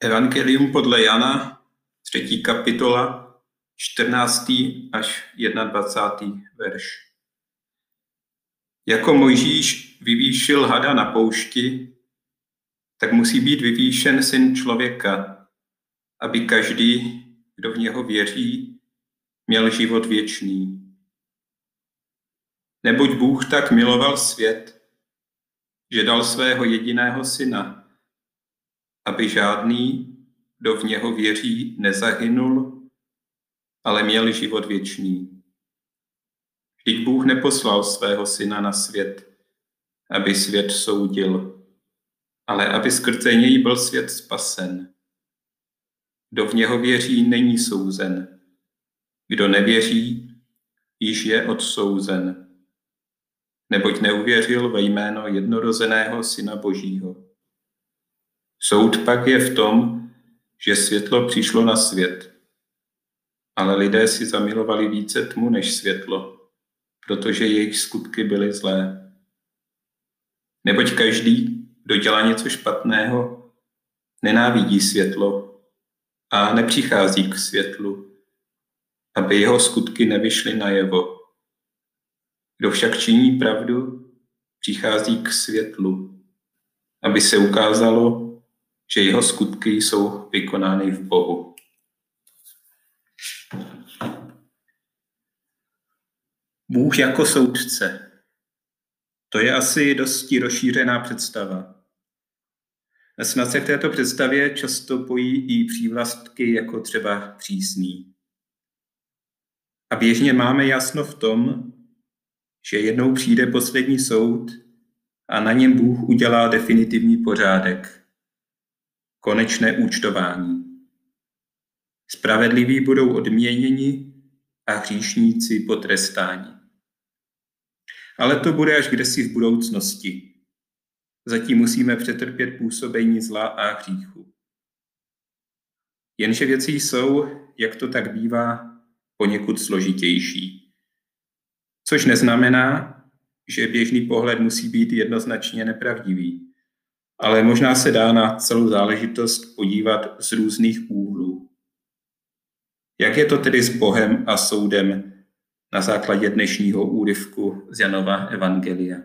Evangelium podle Jana, 3. kapitola, 14. až 21. verš. Jako Mojžíš vyvýšil hada na poušti, tak musí být vyvýšen Syn člověka, aby každý, kdo v něho věří, měl život věčný. Neboť Bůh tak miloval svět, že dal svého jediného Syna, aby žádný, kdo v něho věří, nezahynul, ale měl život věčný. Vždyť Bůh neposlal svého Syna na svět, aby svět soudil, ale aby skrze něj byl svět spasen. Kdo v něho věří, není souzen. Kdo nevěří, již je odsouzen, neboť neuvěřil ve jméno jednorozeného Syna Božího. Soud pak je v tom, že světlo přišlo na svět, ale lidé si zamilovali více tmu než světlo, protože jejich skutky byly zlé. Neboť každý, kdo dělá něco špatného, nenávidí světlo a nepřichází k světlu, aby jeho skutky nevyšly najevo. Kdo však činí pravdu, přichází k světlu, aby se ukázalo, že jeho skutky jsou vykonány v Bohu. Bůh jako soudce. To je asi dosti rozšířená představa. A snad se v této představě často pojí i přívlastky jako třeba přísný. A běžně máme jasno v tom, že jednou přijde poslední soud a na něm Bůh udělá definitivní pořádek. Konečné účtování. Spravedliví budou odměněni a hříšníci potrestáni. Ale to bude až kdesi v budoucnosti. Zatím musíme přetrpět působení zla a hříchu. Jenže věci jsou, jak to tak bývá, poněkud složitější. Což neznamená, že běžný pohled musí být jednoznačně nepravdivý. Ale možná se dá na celou záležitost podívat z různých úhlů. Jak je to tedy s Bohem a soudem na základě dnešního úryvku z Janova evangelia?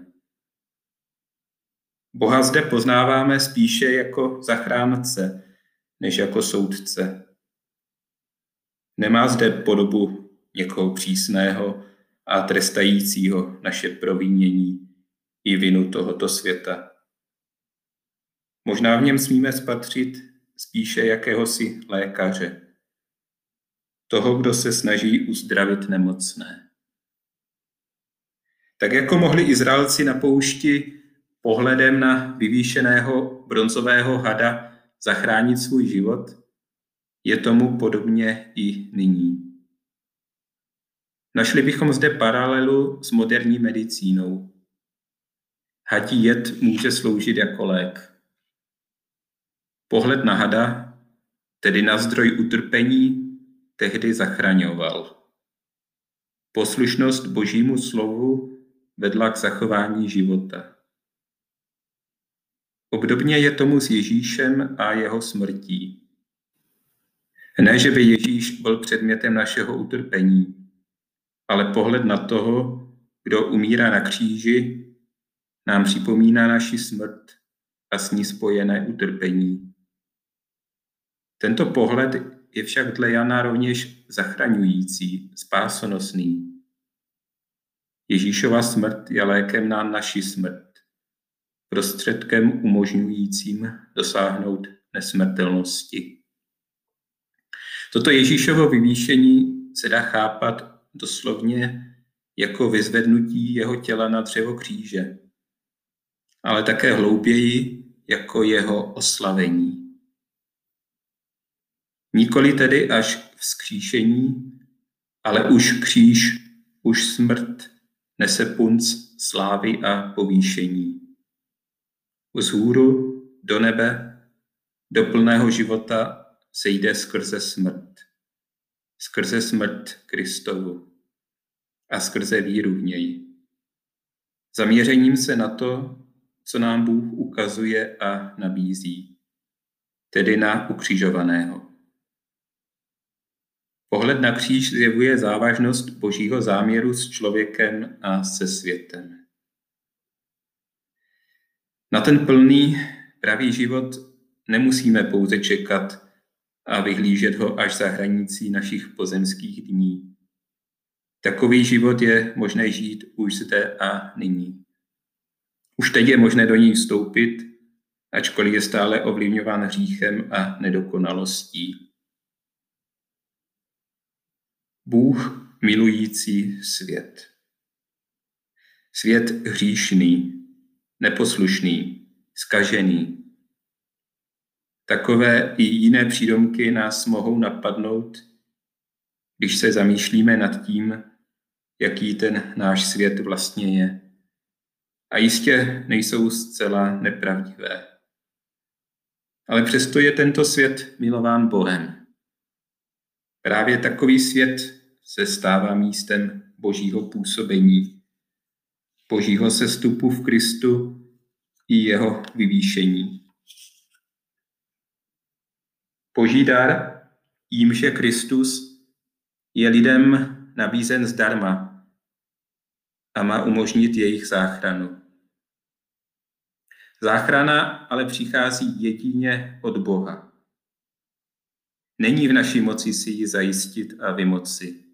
Boha zde poznáváme spíše jako zachránce, než jako soudce. Nemá zde podobu někoho přísného a trestajícího naše provinění i vinu tohoto světa. Možná v něm smíme spatřit spíše jakéhosi lékaře, toho, kdo se snaží uzdravit nemocné. Tak jako mohli Izraelci na poušti pohledem na vyvýšeného bronzového hada zachránit svůj život, je tomu podobně i nyní. Našli bychom zde paralelu s moderní medicínou. Hadí jed může sloužit jako lék. Pohled na hada, tedy na zdroj utrpení, tehdy zachraňoval. Poslušnost Božímu slovu vedla k zachování života. Obdobně je tomu s Ježíšem a jeho smrtí. Ne, že by Ježíš byl předmětem našeho utrpení, ale pohled na toho, kdo umírá na kříži, nám připomíná naši smrt a s ní spojené utrpení. Tento pohled je však dle Jana rovněž zachraňující, spásonosný. Ježíšova smrt je lékem na naši smrt, prostředkem umožňujícím dosáhnout nesmrtelnosti. Toto Ježíšovo vyvýšení se dá chápat doslovně jako vyzvednutí jeho těla na dřevo kříže, ale také hlouběji jako jeho oslavení. Nikoli tedy až vzkříšení, ale už kříž, už smrt nese punc slávy a povýšení. Vzhůru do nebe, do plného života se jde skrze smrt Kristovu a skrze víru v něj. Zaměřením se na to, co nám Bůh ukazuje a nabízí, tedy na ukřižovaného. Pohled na kříž zjevuje závažnost Božího záměru s člověkem a se světem. Na ten plný, pravý život nemusíme pouze čekat a vyhlížet ho až za hranicí našich pozemských dní. Takový život je možné žít už zde a nyní. Už teď je možné do ní vstoupit, ačkoliv je stále ovlivňován hříchem a nedokonalostí. Bůh milující svět. Svět hříšný, neposlušný, zkažený. Takové i jiné přídomky nás mohou napadnout, když se zamýšlíme nad tím, jaký ten náš svět vlastně je. A jistě nejsou zcela nepravdivé. Ale přesto je tento svět milován Bohem. Právě takový svět se stává místem Božího působení, Božího sestupu v Kristu i jeho vyvýšení. Boží dar, jímž je Kristus, je lidem nabízen zdarma a má umožnit jejich záchranu. Záchrana ale přichází jedině od Boha. Není v naší moci si ji zajistit a vymoci.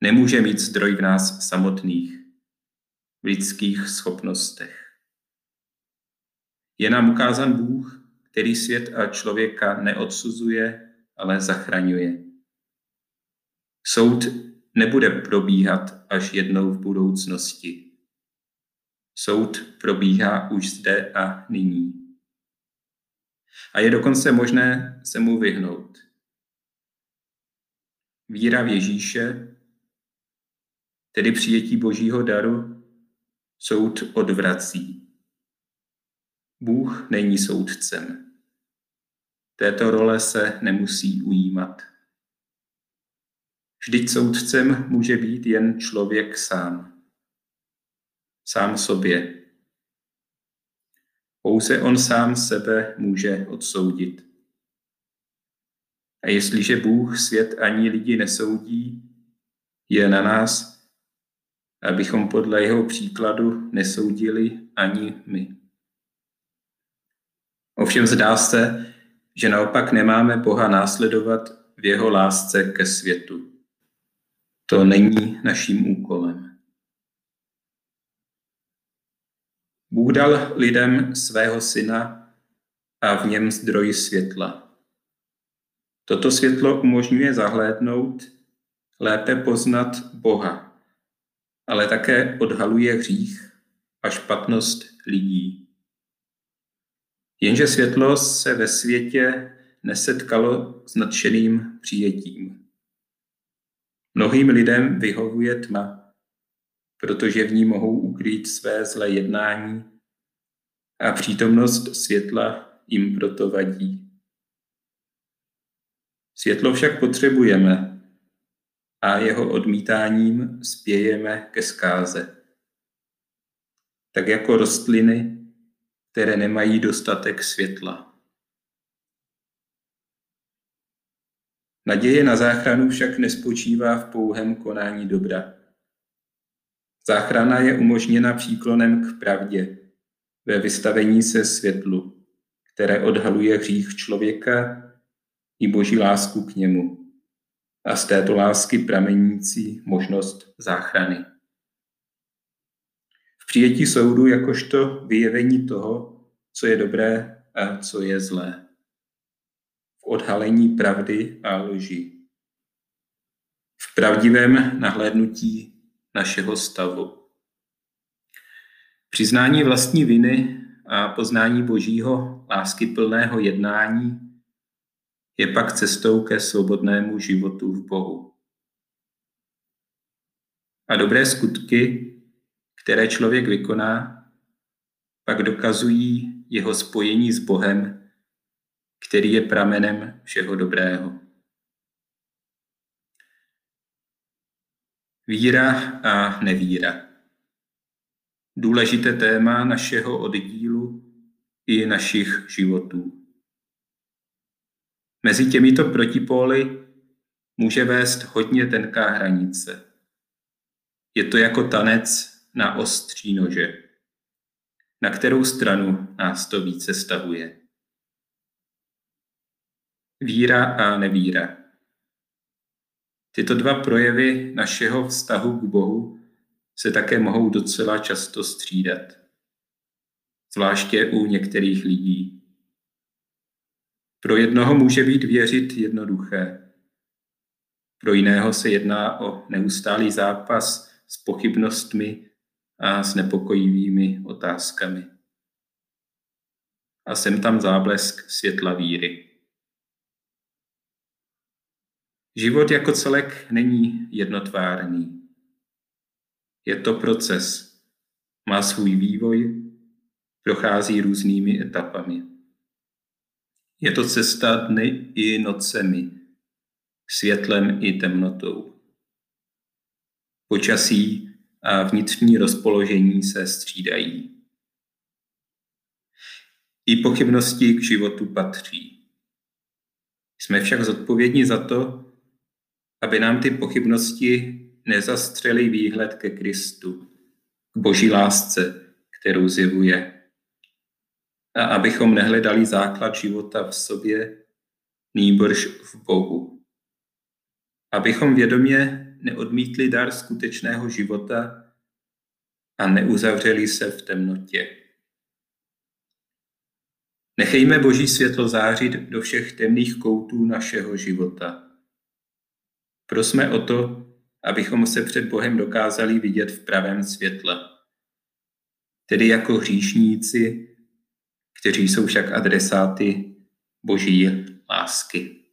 Nemůže mít zdroj v nás samotných, v lidských schopnostech. Je nám ukázán Bůh, který svět a člověka neodsuzuje, ale zachraňuje. Soud nebude probíhat až jednou v budoucnosti. Soud probíhá už zde a nyní. A je dokonce možné se mu vyhnout. Víra v Ježíše, tedy přijetí Božího daru, soud odvrací. Bůh není soudcem. Této role se nemusí ujímat. Vždyť soudcem může být jen člověk sám sobě. Pouze on sám sebe může odsoudit. A jestliže Bůh svět ani lidi nesoudí, je na nás, abychom podle jeho příkladu nesoudili ani my. Ovšem zdá se, že naopak nemáme Boha následovat v jeho lásce ke světu. To není naším úkolem. Bůh dal lidem svého syna a v něm zdroj světla. Toto světlo umožňuje zahlédnout, lépe poznat Boha, ale také odhaluje hřích a špatnost lidí. Jenže světlo se ve světě nesetkalo s nadšeným přijetím. Mnohým lidem vyhovuje tma, protože v ní mohou ukrýt své zlé jednání a přítomnost světla jim proto vadí. Světlo však potřebujeme a jeho odmítáním spějeme ke zkáze. Tak jako rostliny, které nemají dostatek světla. Naděje na záchranu však nespočívá v pouhém konání dobra. Záchrana je umožněna příklonem k pravdě, ve vystavení se světlu, které odhaluje hřích člověka i Boží lásku k němu a z této lásky pramenící možnost záchrany. V přijetí soudu jakožto vyjevení toho, co je dobré a co je zlé. V odhalení pravdy a lži. V pravdivém nahlédnutí našeho stavu. Přiznání vlastní viny a poznání Božího láskyplného jednání je pak cestou ke svobodnému životu v Bohu. A dobré skutky, které člověk vykoná, pak dokazují jeho spojení s Bohem, který je pramenem všeho dobrého. Víra a nevíra. Důležité téma našeho oddílu i našich životů. Mezi těmito protipóly může vést hodně tenká hranice. Je to jako tanec na ostří nože. Na kterou stranu nás to více stavuje? Víra a nevíra. Tyto dva projevy našeho vztahu k Bohu se také mohou docela často střídat. Zvláště u některých lidí. Pro jednoho může být věřit jednoduché. Pro jiného se jedná o neustálý zápas s pochybnostmi a s nepokojivými otázkami. A sem tam záblesk světla víry. Život jako celek není jednotvárný. Je to proces. Má svůj vývoj, prochází různými etapami. Je to cesta dny i nocemi, světlem i temnotou. Počasí a vnitřní rozpoložení se střídají. I pochybnosti k životu patří. Jsme však zodpovědní za to, aby nám ty pochybnosti nezastřely výhled ke Kristu, k Boží lásce, kterou zjevuje. A abychom nehledali základ života v sobě, nýbrž v Bohu. Abychom vědomě neodmítli dar skutečného života a neuzavřeli se v temnotě. Nechejme Boží světlo zářit do všech temných koutů našeho života. Prosme o to, abychom se před Bohem dokázali vidět v pravém světle. Tedy jako hříšníci, kteří jsou však adresáty Boží lásky.